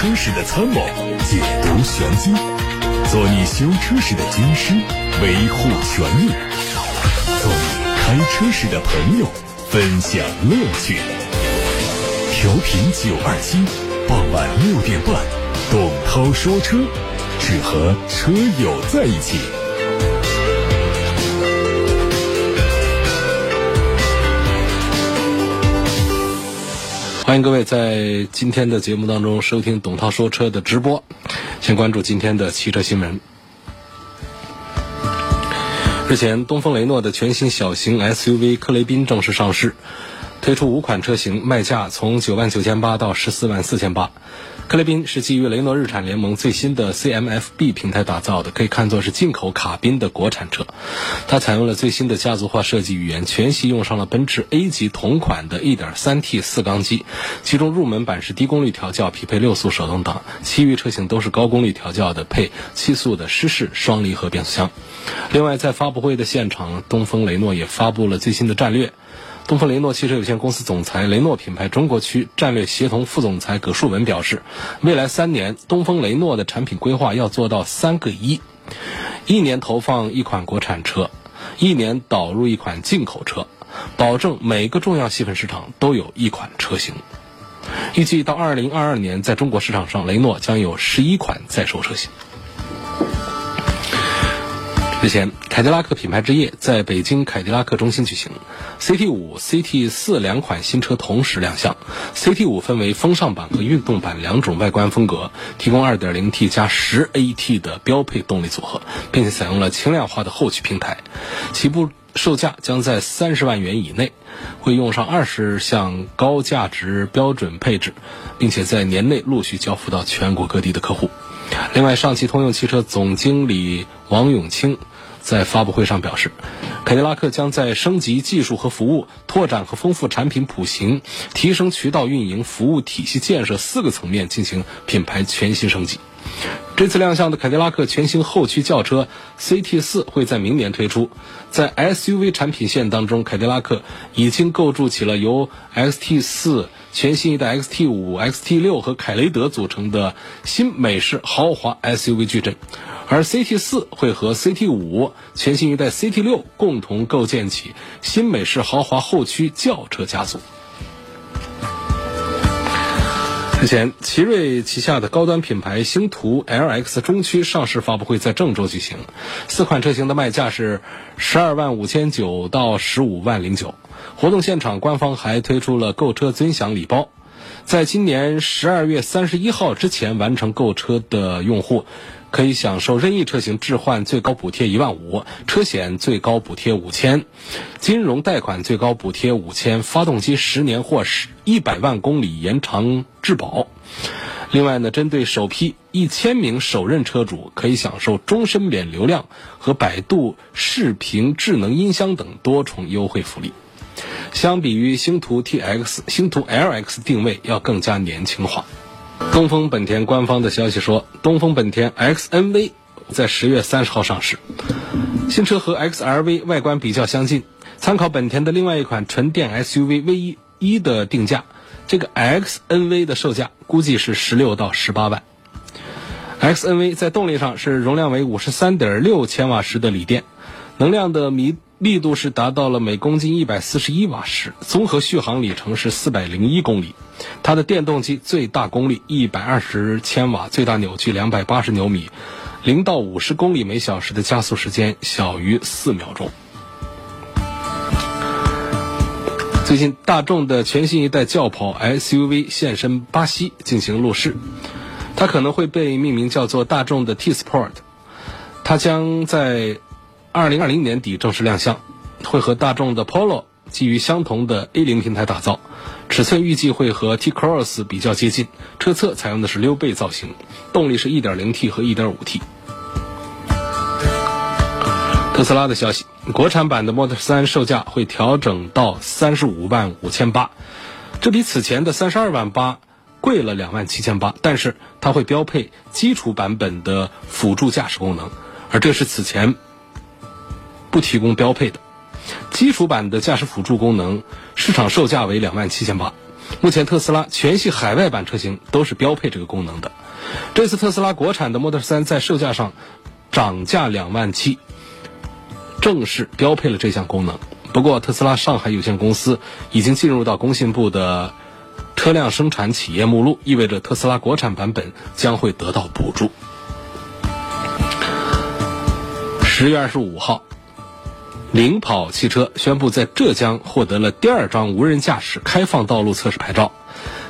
车时的参谋，解读玄机，做你修车时的军师，维护权益；做你开车时的朋友，分享乐趣。调频927，傍晚6点半，董涛说车，只和车友在一起。欢迎各位在今天的节目当中收听董涛说车的直播。先关注今天的汽车新闻。日前，东风雷诺的全新小型 SUV 科雷宾正式上市，推出5款车型，卖价从99800到144800。科雷宾是基于雷诺日产联盟最新的 CMFB 平台打造的，可以看作是进口卡宾的国产车。它采用了最新的家族化设计语言，全系用上了奔驰 A 级同款的 1.3T 4缸机，其中入门版是低功率调教，匹配6速手动挡，其余车型都是高功率调教的，配7速的湿式双离合变速箱。另外，在发布会的现场，东风雷诺也发布了最新的战略。东风雷诺汽车有限公司总裁、雷诺品牌中国区战略协同副总裁葛树文表示，未来3年，东风雷诺的产品规划要做到3个1，1年投放1款国产车，1年导入1款进口车，保证每个重要细分市场都有1款车型。预计到2022年，在中国市场上，雷诺将有11款在售车型。之前，凯迪拉克品牌之夜在北京凯迪拉克中心举行， CT5、CT4 2款新车同时亮相。 CT5 分为风尚版和运动版2种外观风格，提供 2.0T 加 10AT 的标配动力组合，并且采用了轻量化的后驱平台，起步售价将在30万元以内，会用上20项高价值标准配置，并且在年内陆续交付到全国各地的客户。另外，上汽通用汽车总经理王永清在发布会上表示，凯迪拉克将在升级技术和服务、拓展和丰富产品谱型、提升渠道运营、服务体系建设4个层面进行品牌全新升级。这次亮相的凯迪拉克全新后驱轿车 CT4 会在明年推出。在 SUV 产品线当中，凯迪拉克已经构筑起了由 XT4、全新一代 XT5、XT6 和凯雷德组成的新美式豪华 SUV 矩阵，而 CT4 会和 CT5、全新一代 CT6 共同构建起新美式豪华后驱轿车家族。之前，奇瑞旗下的高端品牌星途 LX 中区上市发布会在郑州举行，4款车型的卖价是125900到150900。活动现场，官方还推出了购车尊享礼包，在今年12月31号之前完成购车的用户，可以享受任意车型置换最高补贴15000，车险最高补贴5000，金融贷款最高补贴5000，发动机10年或100万公里延长质保。另外呢，针对首批1000名首任车主，可以享受终身免流量和百度视频智能音箱等多重优惠福利。相比于星途 TX， 星途 LX 定位要更加年轻化。东风本田官方的消息说，东风本田 XNV 在10月30号上市，新车和 XRV 外观比较相近，参考本田的另外一款纯电 SUV VE1 的定价，这个 XNV 的售价估计是16到18万。XNV 在动力上是容量为 53.6 千瓦时的锂电，能量的密度是达到了每公斤141瓦时，综合续航里程是401公里。它的电动机最大功率120千瓦，最大扭矩280牛米，0到50公里每小时的加速时间小于4秒钟。最近，大众的全新一代轿跑 SUV 现身巴西进行路试，它可能会被命名叫做大众的 T Sport， 它将在2020年底正式亮相，会和大众的 POLO 基于相同的 A0 平台打造，尺寸预计会和 T CROSS 比较接近，车侧采用的是溜背造型，动力是 1.0T 和 1.5T。 特斯拉的消息，国产版的 Model 3售价会调整到355800，这比此前的328000贵了27800，但是它会标配基础版本的辅助驾驶功能，而这是此前不提供标配的。基础版的驾驶辅助功能市场售价为27800，目前特斯拉全系海外版车型都是标配这个功能的。这次特斯拉国产的 Model 3在售价上涨价2万7，正式标配了这项功能。不过特斯拉上海有限公司已经进入到工信部的车辆生产企业目录，意味着特斯拉国产版本将会得到补助。10月25号，领跑汽车宣布在浙江获得了第2张无人驾驶开放道路测试牌照。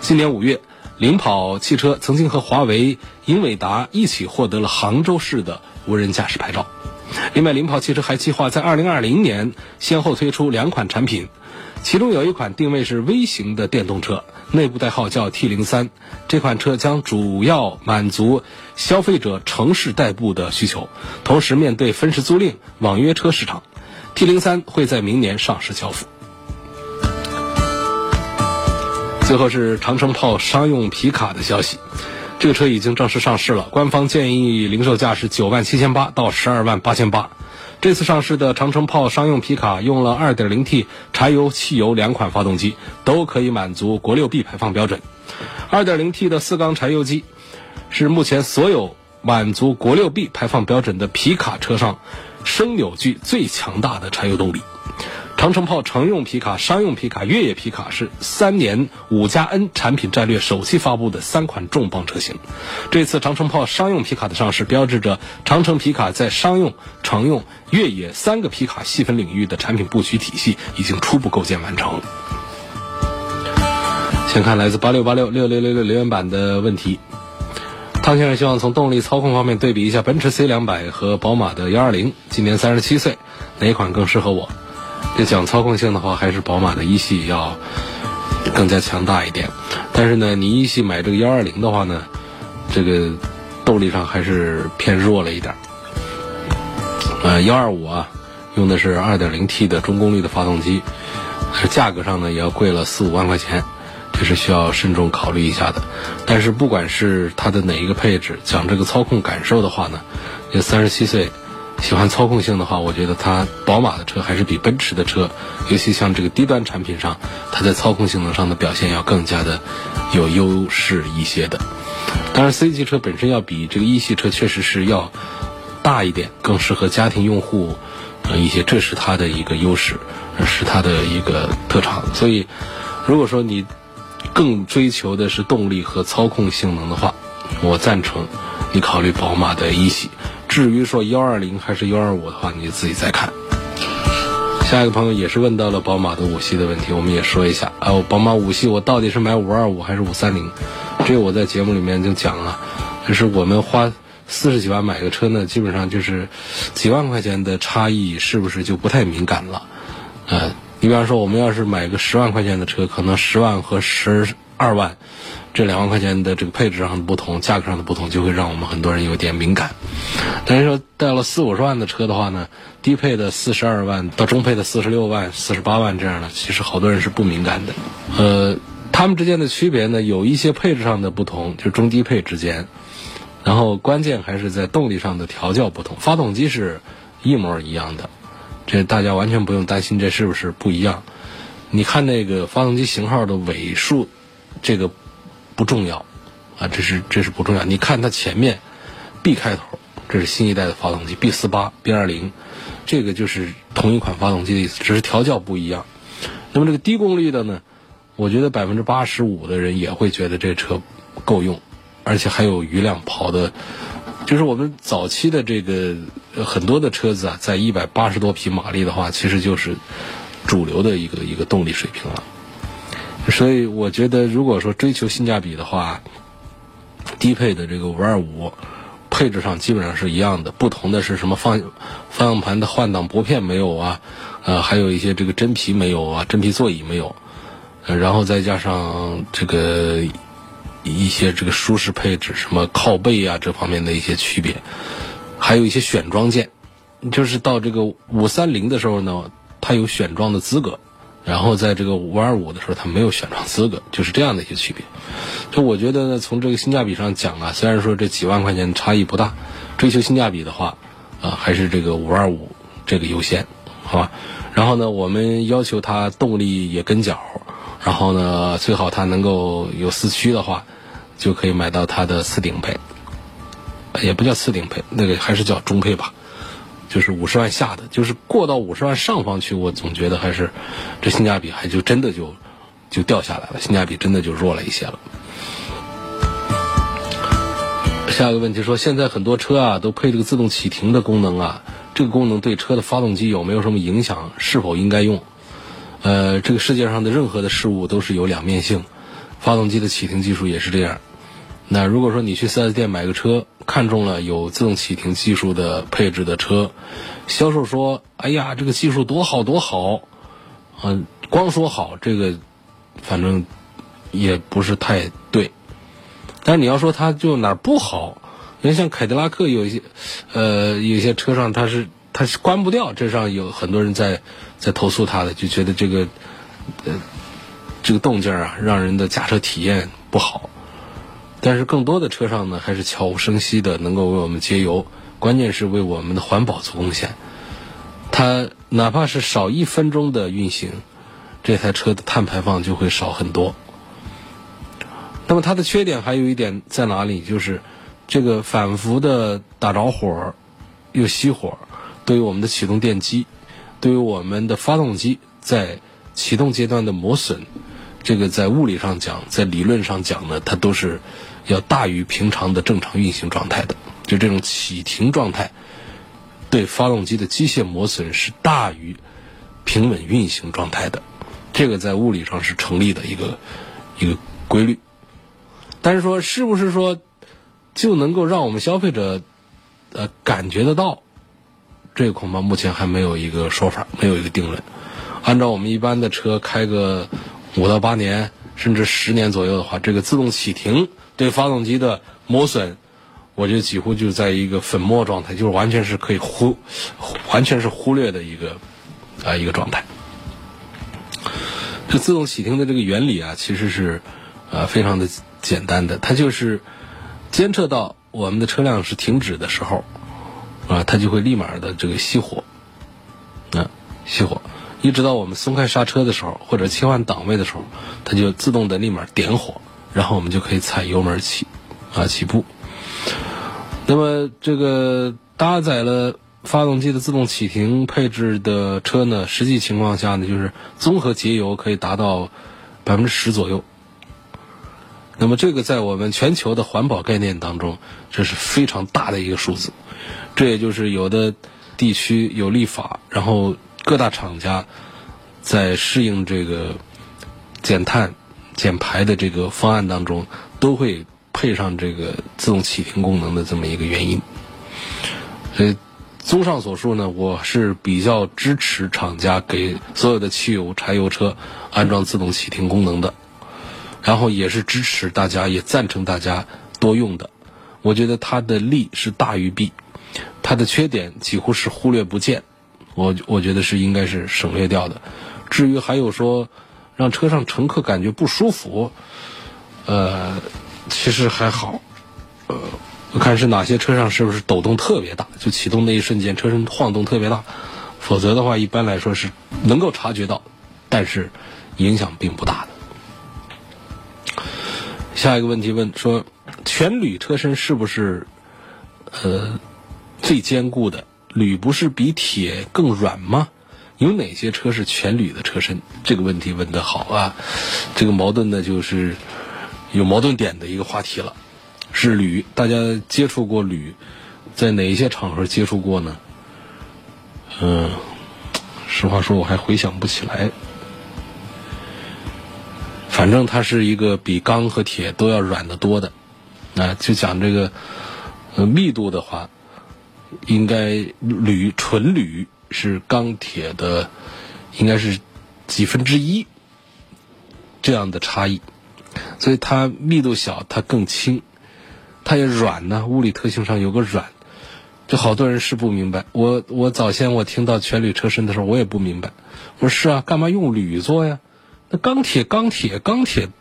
今年5月，领跑汽车曾经和华为、英伟达一起获得了杭州市的无人驾驶牌照。另外，领跑汽车还计划在2020年先后推出2款产品，其中有一款定位是微型的电动车，内部代号叫 T03， 这款车将主要满足消费者城市代步的需求，同时面对分时租赁、网约车市场。 T03 会在明年上市交付。最后是长城炮商用皮卡的消息，这个车已经正式上市了，官方建议零售价是97800到128800。这次上市的长城炮商用皮卡用了 2.0T 柴油、汽油2款发动机，都可以满足国6B 排放标准。 2.0T 的4缸柴油机是目前所有满足国6B 排放标准的皮卡车上升扭矩最强大的柴油动力。长城炮乘用皮卡、商用皮卡、越野皮卡是3年5+N 产品战略首期发布的3款重磅车型。这次长城炮商用皮卡的上市，标志着长城皮卡在商用、乘用、越野3个皮卡细分领域的产品布局体系已经初步构建完成了。先看来自86866666留言板的问题，汤先生希望从动力操控方面对比一下奔驰 C200 和宝马的120，今年37岁，哪款更适合我？这讲操控性的话，还是宝马的一系要更加强大一点。但是呢，你一系买这个120的话呢，这个动力上还是偏弱了一点。125啊，用的是 2.0T 的中功率的发动机，是价格上呢也要贵了4-5万块钱，这是需要慎重考虑一下的。但是不管是它的哪一个配置，讲这个操控感受的话呢，这37岁。喜欢操控性的话，我觉得它宝马的车还是比奔驰的车，尤其像这个低端产品上，它在操控性能上的表现要更加的有优势一些的。当然 C 级车本身要比这个一系车确实是要大一点，更适合家庭用户一些，这是它的一个优势，是它的一个特长。所以如果说你更追求的是动力和操控性能的话，我赞成你考虑宝马的一系。至于说120还是125的话，你自己再看。下一个朋友也是问到了宝马的5系的问题，我们也说一下。宝马5系我到底是买525还是530？这个我在节目里面就讲了，就是我们花40几万买个车呢，基本上就是几万块钱的差异，是不是就不太敏感了？你比方说我们要是买个10万块钱的车，可能10万和12万这2万块钱的这个配置上的不同、价格上的不同，就会让我们很多人有点敏感。但是说到了40-50万的车的话呢，低配的42万到中配的46万、48万这样的，其实好多人是不敏感的。他们之间的区别呢，有一些配置上的不同，就是中低配之间，然后关键还是在动力上的调教不同。发动机是一模一样的，这大家完全不用担心这是不是不一样。你看那个发动机型号的尾数，这个不重要啊，这是不重要。你看它前面 B 开头，这是新一代的发动机 B48、B20， 这个就是同一款发动机的意思，只是调教不一样。那么这个低功率的呢，我觉得85%的人也会觉得这车够用，而且还有余量跑的。就是我们早期的这个很多的车子啊，在180多匹马力的话，其实就是主流的一个动力水平了。所以我觉得如果说追求性价比的话，低配的这个525配置上基本上是一样的，不同的是什么方向盘的换挡拨片没有啊，还有一些这个真皮没有啊，真皮座椅没有，然后再加上这个一些这个舒适配置，什么靠背啊这方面的一些区别，还有一些选装件，就是到这个530的时候呢，它有选装的资格，然后在这个525的时候它没有选装资格，就是这样的一些区别。就我觉得呢，从这个性价比上讲啊，虽然说这几万块钱差异不大，追求性价比的话还是这个525这个优先，好吧。然后呢，我们要求它动力也跟脚，然后呢，最好它能够有四驱的话，就可以买到它的次顶配，也不叫次顶配，那个还是叫中配吧，就是50万下的，就是过到50万上方去，我总觉得还是这性价比还就真的就掉下来了，性价比真的就弱了一些了。下一个问题说，现在很多车啊都配这个自动启停的功能啊，这个功能对车的发动机有没有什么影响？是否应该用？这个世界上的任何的事物都是有两面性，发动机的启停技术也是这样。那如果说你去 4S 店买个车，看中了有自动启停技术的配置的车，销售说哎呀这个技术多好多好，光说好，这个反正也不是太对。但你要说它就哪儿不好，因为像凯迪拉克有一些车上它是关不掉，这上有很多人在投诉它的，就觉得这个动静啊让人的驾车体验不好。但是更多的车上呢还是悄无声息的能够为我们节油，关键是为我们的环保做贡献。它哪怕是少1分钟的运行，这台车的碳排放就会少很多。那么它的缺点还有一点在哪里，就是这个反复的打着火又熄火，对于我们的启动电机，对于我们的发动机在启动阶段的磨损，这个在物理上讲，在理论上讲呢，它都是要大于平常的正常运行状态的。就这种启停状态对发动机的机械磨损是大于平稳运行状态的，这个在物理上是成立的一个规律。但是说是不是说就能够让我们消费者感觉得到，这个恐怕目前还没有一个说法，没有一个定论。按照我们一般的车开个5到8年甚至10年左右的话，这个自动启停对发动机的磨损，我觉得几乎就在一个粉末状态，就是完全是忽略的一个状态。这自动启停的这个原理啊，其实是非常的简单的，它就是监测到我们的车辆是停止的时候啊，它就会立马的这个熄火，熄火，一直到我们松开刹车的时候或者切换档位的时候，它就自动的立马点火，然后我们就可以踩油门起步。那么这个搭载了发动机的自动启停配置的车呢，实际情况下呢，就是综合节油可以达到10%左右。那么这个在我们全球的环保概念当中，这是非常大的一个数字。这也就是有的地区有立法，然后各大厂家在适应这个减碳减排的这个方案当中，都会配上这个自动启停功能的这么一个原因。所以综上所述呢，我是比较支持厂家给所有的汽油、柴油车安装自动启停功能的，然后也是支持大家，也赞成大家多用的。我觉得它的利是大于弊，它的缺点几乎是忽略不见，我觉得是应该是省略掉的。至于还有说让车上乘客感觉不舒服，其实还好，我看是哪些车上是不是抖动特别大，就启动那一瞬间车身晃动特别大，否则的话一般来说是能够察觉到，但是影响并不大的。下一个问题问说，全铝车身是不是最坚固的？铝不是比铁更软吗？有哪些车是全铝的车身？这个问题问得好啊，这个矛盾呢就是有矛盾点的一个话题了。是铝，大家接触过铝，在哪一些场合接触过呢？实话说我还回想不起来。反正它是一个比钢和铁都要软得多的。就讲这个密度的话，应该铝，纯铝是钢铁的应该是1/几这样的差异，所以它密度小，它更轻，它也软呢，物理特性上有个软，就好多人是不明白。我早先我听到全铝车身的时候，我也不明白，我说是啊，干嘛用铝做呀？那钢铁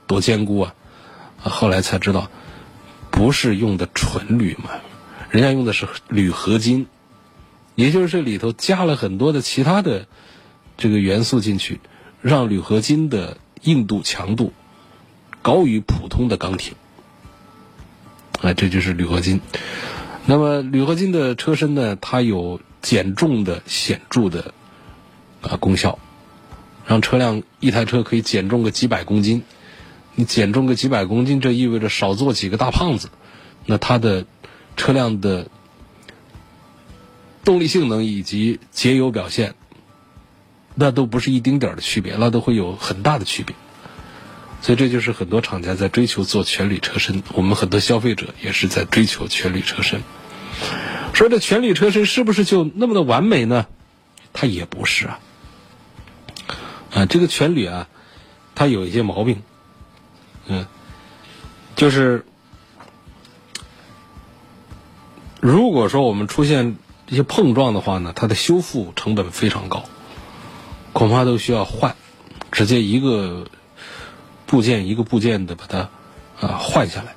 多坚固啊！后来才知道，不是用的纯铝嘛，人家用的是铝合金，也就是这里头加了很多的其他的这个元素进去，让铝合金的硬度强度高于普通的钢铁。哎，这就是铝合金。那么铝合金的车身呢，它有减重的显著的功效，让车辆一台车可以减重个几百公斤。你减重个几百公斤，这意味着少做几个大胖子，那它的车辆的动力性能以及节油表现，那都不是一丁点的区别，那都会有很大的区别。所以这就是很多厂家在追求做全铝车身，我们很多消费者也是在追求全铝车身。说这全铝车身是不是就那么的完美呢？它也不是啊。这个全铝啊，它有一些毛病。就是如果说我们出现一些碰撞的话呢，它的修复成本非常高，恐怕都需要换，直接一个部件一个部件的把它换下来，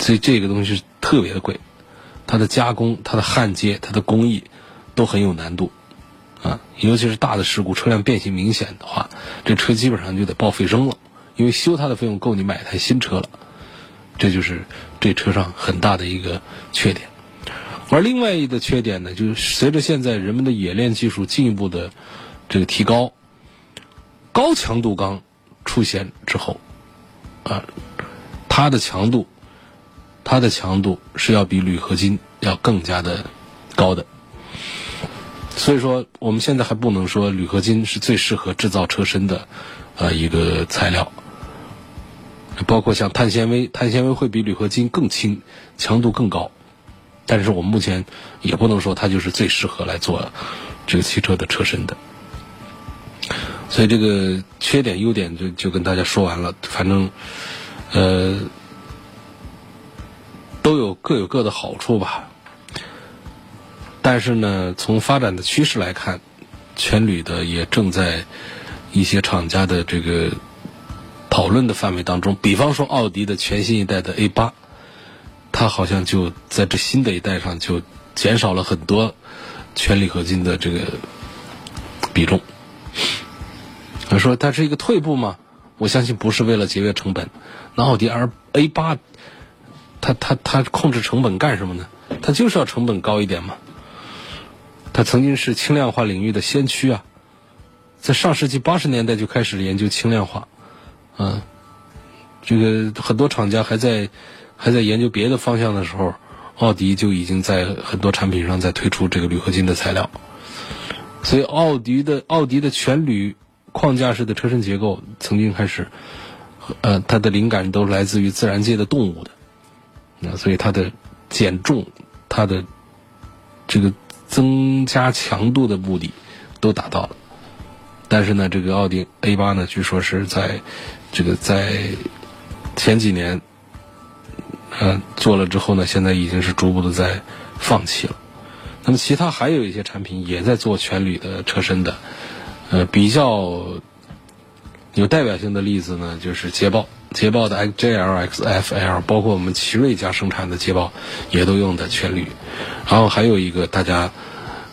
所以这个东西特别的贵，它的加工、它的焊接、它的工艺都很有难度啊。尤其是大的事故，车辆变形明显的话，这车基本上就得报废扔了，因为修它的费用够你买一台新车了。这就是这车上很大的一个缺点。而另外一个缺点呢，就是随着现在人们的冶炼技术进一步的这个提高，高强度钢出现之后它的强度是要比铝合金要更加的高的。所以说我们现在还不能说铝合金是最适合制造车身的一个材料，包括像碳纤维会比铝合金更轻，强度更高，但是我们目前也不能说它就是最适合来做这个汽车的车身的。所以这个缺点优点就跟大家说完了，反正都有各有各的好处吧。但是呢，从发展的趋势来看，全铝的也正在一些厂家的这个讨论的范围当中。比方说奥迪的全新一代的 A8， 它好像就在这新的一代上就减少了很多全铝合金的这个比重。说它是一个退步吗？我相信不是为了节约成本。那奥迪 A8 它控制成本干什么呢？它就是要成本高一点嘛。它曾经是轻量化领域的先驱啊，在上世纪80年代就开始研究轻量化这个很多厂家还在研究别的方向的时候，奥迪就已经在很多产品上在推出这个铝合金的材料。所以奥迪的全铝框架式的车身结构曾经开始它的灵感都来自于自然界的动物的所以它的减重、它的这个增加强度的目的都达到了。但是呢，这个奥迪 A8 呢，据说是在这个在前几年做了之后呢，现在已经是逐步的在放弃了。那么其他还有一些产品也在做全铝的车身的，比较有代表性的例子呢，就是捷豹的 XJL、XFL， 包括我们奇瑞家生产的捷豹也都用的全铝。然后还有一个大家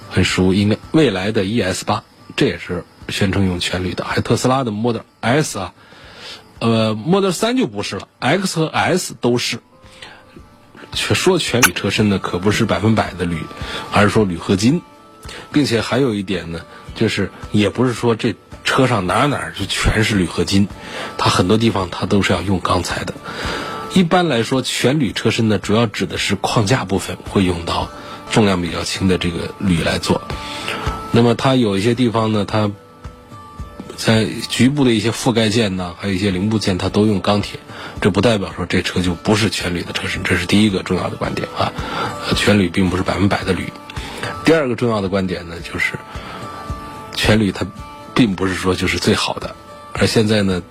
很熟，应该未来的 ES8， 这也是宣称用全铝的。还有特斯拉的 Model S Model 3就不是了 ，X 和 S 都是。说全铝车身呢，可不是100%的铝，而是说铝合金，并且还有一点呢。就是也不是说这车上哪就全是铝合金，它很多地方它都是要用钢材的。一般来说，全铝车身呢，主要指的是框架部分会用到重量比较轻的这个铝来做。那么它有一些地方呢，它在局部的一些覆盖件呢，还有一些零部件，它都用钢铁。这不代表说这车就不是全铝的车身，这是第一个重要的观点啊。全铝并不是100%的铝。第二个重要的观点呢，就是全铝它并不是说就是最好的，而现在呢，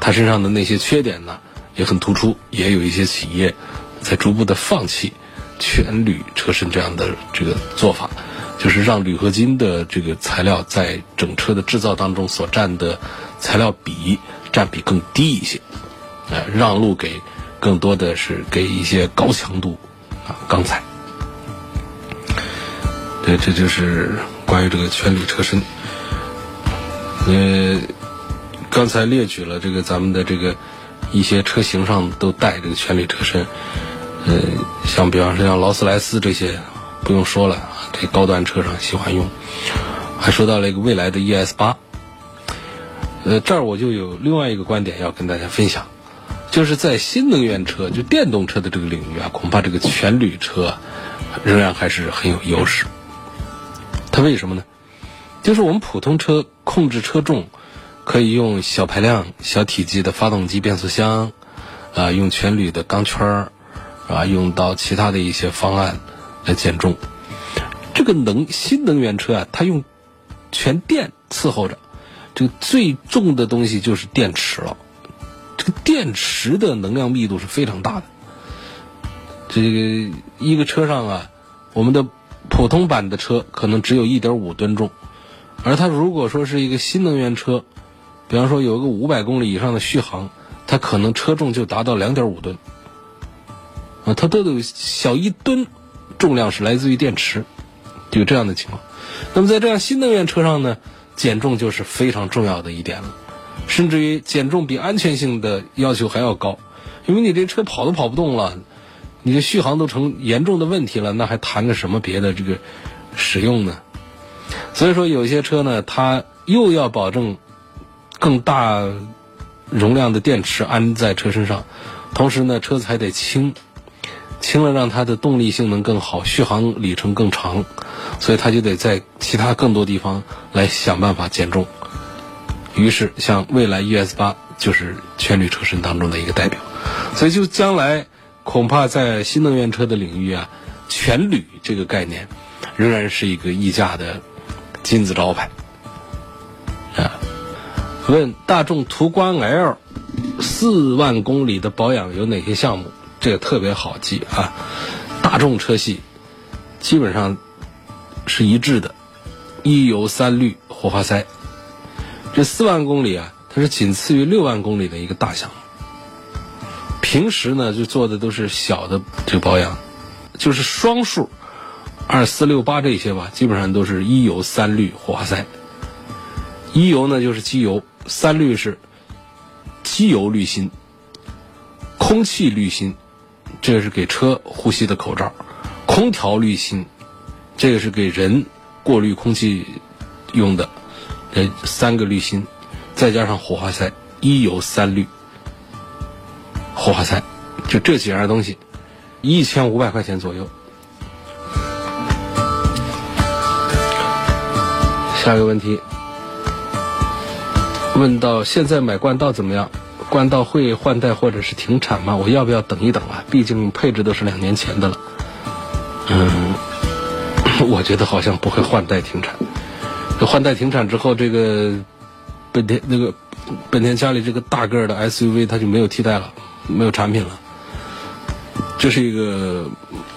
它身上的那些缺点呢也很突出，也有一些企业在逐步的放弃全铝车身这样的这个做法，就是让铝合金的这个材料在整车的制造当中所占的材料比更低一些，让路给更多的是给一些高强度钢材。对，这就是关于这个全铝车身。刚才列举了这个咱们的这个一些车型上都带这个全力车身，像比方说像劳斯莱斯这些不用说了，这高端车上喜欢用。还说到了一个未来的 ES8，这儿我就有另外一个观点要跟大家分享，就是在新能源车就电动车的这个领域啊，恐怕这个全铝车仍然还是很有优势。它为什么呢？就是我们普通车控制车重可以用小排量小体积的发动机变速箱啊，用全铝的钢圈啊，用到其他的一些方案来减重。这个新能源车啊，它用全电伺候着，这个最重的东西就是电池了。这个电池的能量密度是非常大的。这个一个车上啊，我们的普通版的车可能只有 1.5 吨重，而它如果说是一个新能源车，比方说有一个500公里以上的续航，它可能车重就达到 2.5 吨啊，它都有小一吨重量是来自于电池，就有这样的情况。那么在这样新能源车上呢，减重就是非常重要的一点了，甚至于减重比安全性的要求还要高，因为你这车跑都跑不动了，你的续航都成严重的问题了，那还谈个什么别的这个使用呢？所以说有些车呢，它又要保证更大容量的电池安在车身上，同时呢车子还得轻，轻了让它的动力性能更好，续航里程更长，所以它就得在其他更多地方来想办法减重。于是像蔚来 ES8 就是全铝车身当中的一个代表。所以就将来恐怕在新能源车的领域啊，全铝这个概念仍然是一个溢价的金字招牌啊。问大众途观 L 4万公里的保养有哪些项目？这也特别好记啊，大众车系基本上是一致的，一油三滤火花塞。这4万公里啊，它是仅次于6万公里的一个大项目。平时呢就做的都是小的这个保养，就是双数2468这些吧，基本上都是一油三滤火花塞。一油呢就是机油，三滤是机油滤芯、空气滤芯，这个是给车呼吸的口罩；空调滤芯，这个是给人过滤空气用的。三个滤芯，再加上火花塞，一油三滤火花塞，就这几样东西，1500块钱左右。下一个问题。问到现在买冠道怎么样？冠道会换代或者是停产吗？我要不要等一等啊？毕竟配置都是2年前的了。我觉得好像不会换代停产。换代停产之后，这个本田家里这个大个儿的 SUV 它就没有替代了，没有产品了。这是一个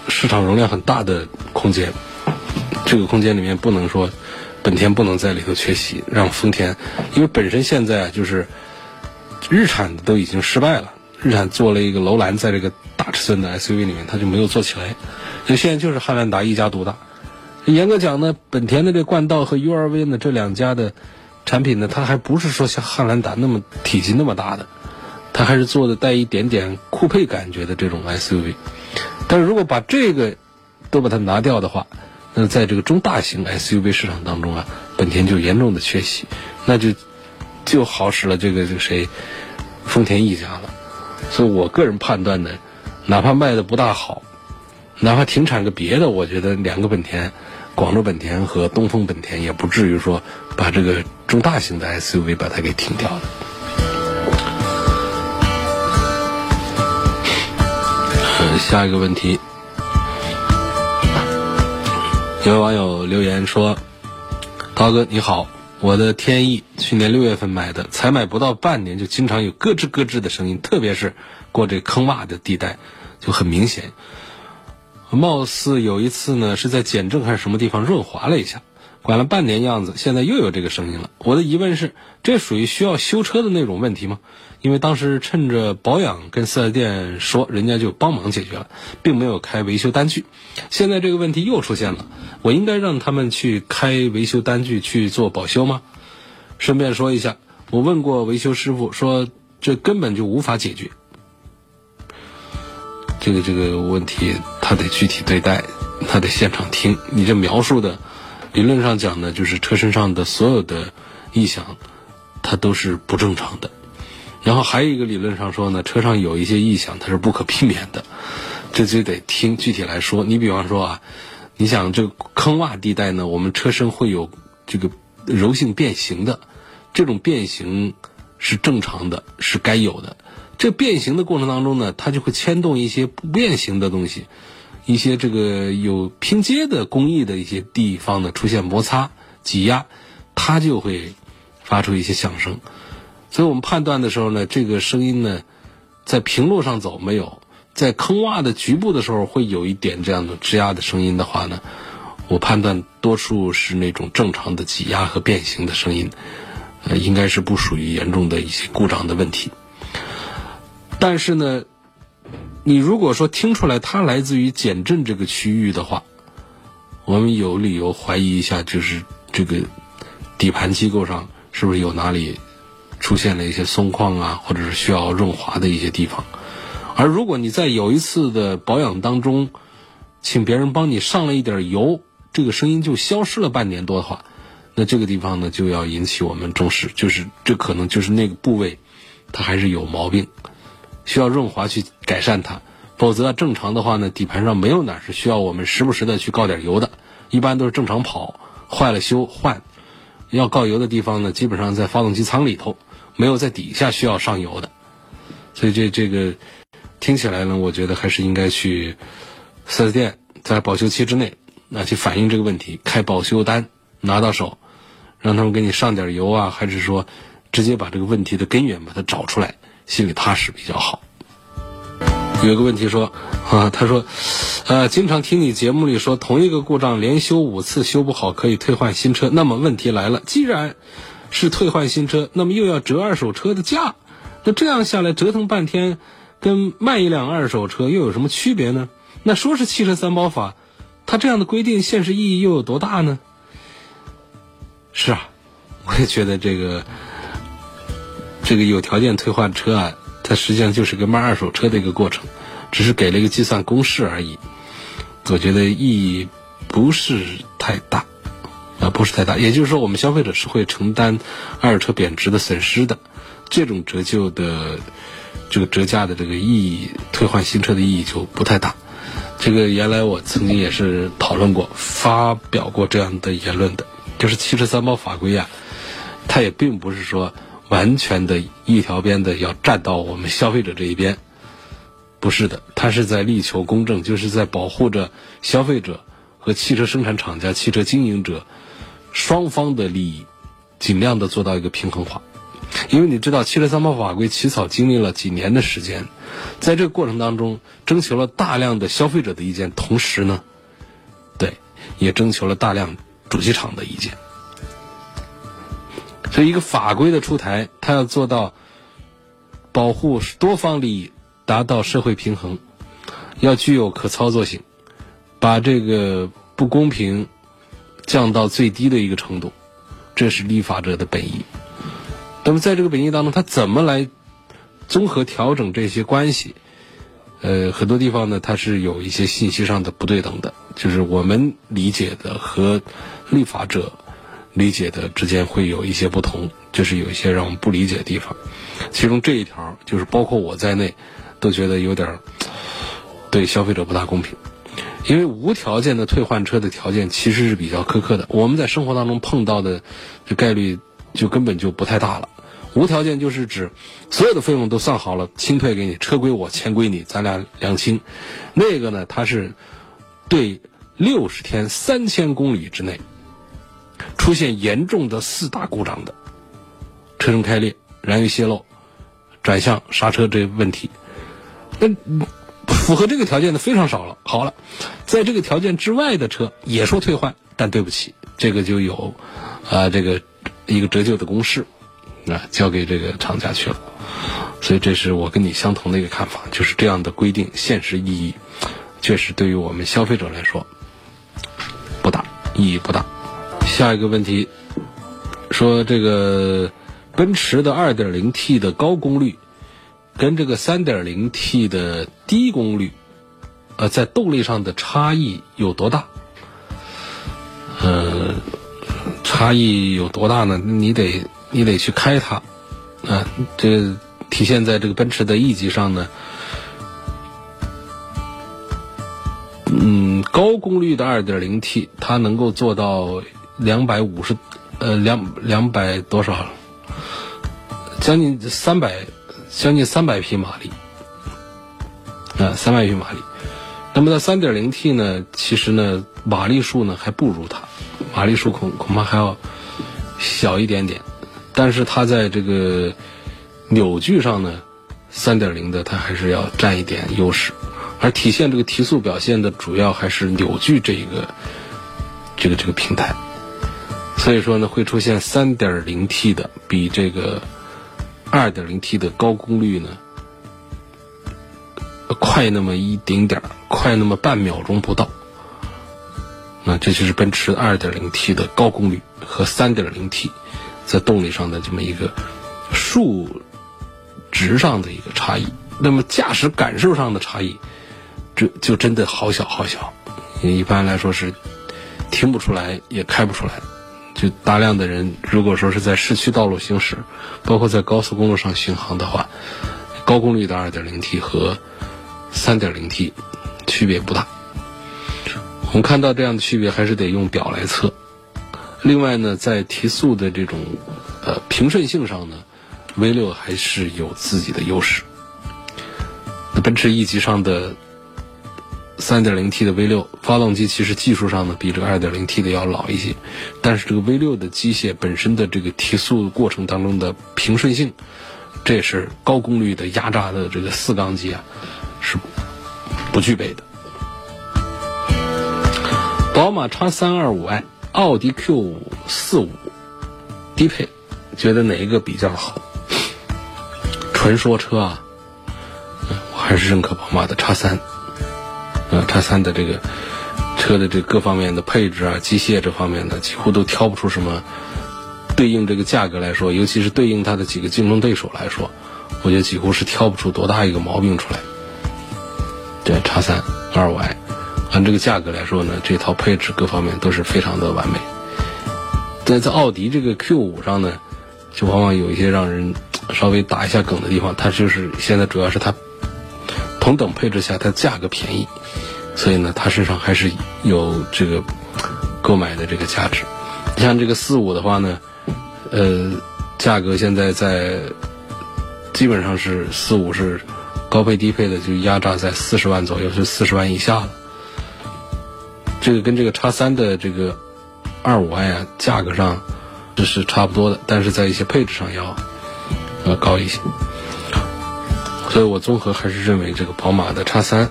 市场容量很大的空间，这个空间里面不能说。本田不能在里头缺席，让丰田，因为本身现在就是日产都已经失败了，日产做了一个楼兰，在这个大尺寸的 SUV 里面，它就没有做起来，所以现在就是汉兰达一家独大。严格讲呢，本田的这冠道和 URV 呢，这两家的产品呢，它还不是说像汉兰达那么体积那么大的，它还是做的带一点点酷配感觉的这种 SUV。但是如果把这个都把它拿掉的话，那在这个中大型 SUV 市场当中啊，本田就严重的缺席，那就好使了这个谁，丰田一家了。所以我个人判断呢，哪怕卖的不大好，哪怕停产个别的，我觉得两个本田，广州本田和东风本田也不至于说把这个中大型的 SUV 把它给停掉了。下一个问题。有位网友留言说，涛哥你好，我的天翼去年6月份买的，才买不到半年就经常有咯吱咯吱的声音，特别是过这坑洼的地带就很明显，貌似有一次呢是在减震还是什么地方润滑了一下，管了半年样子，现在又有这个声音了。我的疑问是，这属于需要修车的那种问题吗？因为当时趁着保养跟4S店说，人家就帮忙解决了，并没有开维修单据。现在这个问题又出现了，我应该让他们去开维修单据去做保修吗？顺便说一下，我问过维修师傅，说这根本就无法解决。这个问题他得具体对待，他得现场听。你这描述的，理论上讲呢，就是车身上的所有的异响，它都是不正常的。然后还有一个理论上说呢，车上有一些异响，它是不可避免的，这就得听具体来说。你比方说啊，你想这个坑洼地带呢，我们车身会有这个柔性变形的，这种变形是正常的，是该有的。这变形的过程当中呢，它就会牵动一些不变形的东西，一些这个有拼接的工艺的一些地方呢出现摩擦挤压，它就会发出一些响声。所以我们判断的时候呢，这个声音呢在平路上走没有，在坑洼的局部的时候会有一点这样的吱呀的声音的话呢，我判断多数是那种正常的挤压和变形的声音，应该是不属于严重的一些故障的问题。但是呢，你如果说听出来它来自于减震这个区域的话，我们有理由怀疑一下，就是这个底盘机构上是不是有哪里出现了一些松旷啊，或者是需要润滑的一些地方。而如果你在有一次的保养当中请别人帮你上了一点油，这个声音就消失了半年多的话，那这个地方呢就要引起我们重视，就是这可能就是那个部位它还是有毛病，需要润滑去改善它。否则正常的话呢，底盘上没有哪是需要我们时不时的去告点油的，一般都是正常跑，坏了修换。要告油的地方呢，基本上在发动机舱里头，没有在底下需要上油的。所以这个听起来呢，我觉得还是应该去 4S 店，在保修期之内去反映这个问题，开保修单拿到手，让他们给你上点油啊，还是说直接把这个问题的根源把它找出来，心里踏实比较好。有一个问题说啊，他说经常听你节目里说同一个故障连修5次修不好可以退换新车，那么问题来了，既然是退换新车，那么又要折二手车的价，那这样下来折腾半天跟卖一辆二手车又有什么区别呢？那说是汽车3包法，它这样的规定现实意义又有多大呢？是啊，我也觉得这个有条件退换车啊，它实际上就是个卖二手车的一个过程，只是给了一个计算公式而已。我觉得意义不是太大不是太大，也就是说我们消费者是会承担二手车贬值的损失的，这种折旧的这个折价的这个意义，退换新车的意义就不太大。这个原来我曾经也是讨论过，发表过这样的言论的，就是汽车3包法规啊，它也并不是说完全的一条边的要站到我们消费者这一边，不是的，它是在力求公正，就是在保护着消费者和汽车生产厂家、汽车经营者双方的利益，尽量的做到一个平衡化。因为你知道汽车3包法规起草经历了几年的时间，在这个过程当中征求了大量的消费者的意见，同时呢对也征求了大量主机厂的意见。所以一个法规的出台，它要做到保护多方利益，达到社会平衡，要具有可操作性，把这个不公平降到最低的一个程度，这是立法者的本意。那么在这个本意当中，它怎么来综合调整这些关系？很多地方呢，它是有一些信息上的不对等的，就是我们理解的和立法者理解的之间会有一些不同，就是有一些让我们不理解的地方。其中这一条就是包括我在内都觉得有点对消费者不大公平，因为无条件的退换车的条件其实是比较苛刻的，我们在生活当中碰到的这概率就根本就不太大了。无条件就是指所有的费用都算好了，清退给你，车归我，钱归你，咱俩两清。那个呢，它是对60天3000公里之内出现严重的4大故障的，车身开裂、燃油泄漏、转向、刹车这问题，那符合这个条件的非常少了。好了，在这个条件之外的车也说退换，但对不起，这个就有这个一个折旧的公式交给这个厂家去了。所以这是我跟你相同的一个看法，就是这样的规定现实意义确实对于我们消费者来说不大，意义不大。下一个问题说，这个奔驰的 2.0T 的高功率跟这个 3.0T 的低功率在动力上的差异有多大？差异有多大呢？你得去开它啊，这体现在这个奔驰的A级上呢。高功率的 2.0T 它能够做到200多少，将近300匹马力啊，300匹马力。那么在 3.0T 呢，其实呢马力数呢还不如它，马力数恐怕还要小一点点，但是它在这个扭矩上呢 3.0 的它还是要占一点优势，而体现这个提速表现的主要还是扭矩这个平台。所以说呢会出现 3.0T 的比这个 2.0T 的高功率呢快那么一丁点，快那么半秒钟不到。那这就是奔驰 2.0T 的高功率和 3.0T 在动力上的这么一个数值上的一个差异。那么驾驶感受上的差异这就真的好小好小，一般来说是听不出来也开不出来。就大量的人如果说是在市区道路行驶，包括在高速公路上巡航的话，高功率的 2.0T 和 3.0T 区别不大。我们看到这样的区别还是得用表来测。另外呢，在提速的这种平顺性上呢 V6 还是有自己的优势。那奔驰E级上的 3.0T 的 V6 发动机其实技术上呢比这个 2.0T 的要老一些，但是这个 V6 的机械本身的这个提速过程当中的平顺性，这也是高功率的压榨的这个四缸机啊是不具备的。宝马 X325i 奥迪 Q45 低配，觉得哪一个比较好？纯说车啊，我还是认可宝马的 X3 X3 的这个车的这各方面的配置啊，机械这方面的几乎都挑不出什么对应这个价格来说，尤其是对应它的几个竞争对手来说，我觉得几乎是挑不出多大一个毛病出来。对 X325i 按这个价格来说呢，这套配置各方面都是非常的完美。但在奥迪这个 Q5 上呢，就往往有一些让人稍微打一下梗的地方，它就是现在主要是它同等配置下它价格便宜，所以呢它身上还是有这个购买的这个价值。像这个45的话呢，价格现在在基本上是45是高配低配的就压榨在40万左右，是40万以下了。这个跟这个 X3 的这个 25i 啊价格上这是差不多的，但是在一些配置上要高一些。所以我综合还是认为这个宝马的 X3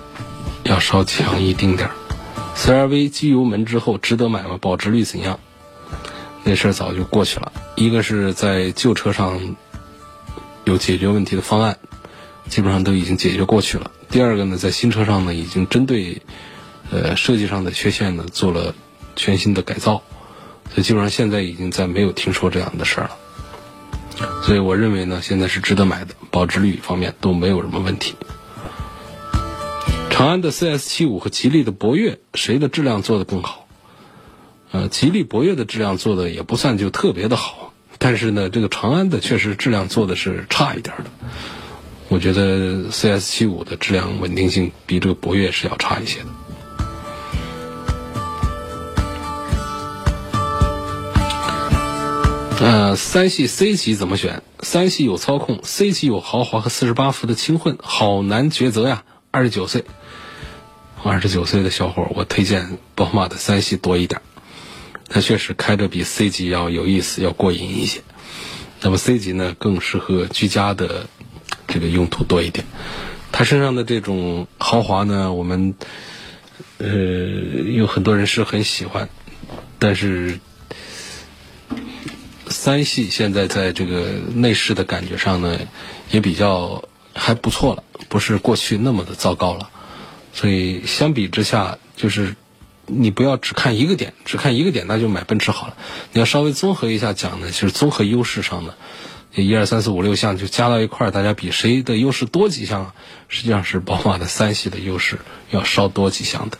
要稍强一丁点儿。CRV 机油门之后值得买吗？保值率怎样？那事儿早就过去了。一个是在旧车上有解决问题的方案，基本上都已经解决过去了。第二个呢，在新车上呢已经针对设计上的缺陷呢做了全新的改造，所以基本上现在已经在没有听说这样的事儿了。所以我认为呢现在是值得买的，保值率方面都没有什么问题。长安的 CS75 和吉利的博越谁的质量做得更好？吉利博越的质量做的也不算就特别的好，但是呢这个长安的确实质量做的是差一点的。我觉得 CS75 的质量稳定性比这个博越是要差一些的。三系 C 级怎么选？三系有操控， C 级有豪华和48伏的轻混，好难抉择呀。29岁的小伙，我推荐宝马的三系多一点，它确实开着比 C 级要有意思，要过瘾一些。那么 C 级呢更适合居家的这个用途多一点，它身上的这种豪华呢我们有很多人是很喜欢，但是三系现在在这个内饰的感觉上呢也比较还不错了，不是过去那么的糟糕了。所以相比之下，就是你不要只看一个点那就买奔驰好了，你要稍微综合一下讲呢，就是综合优势上呢一二三四五六项就加到一块儿，大家比谁的优势多几项，实际上是宝马的3系的优势要稍多几项的。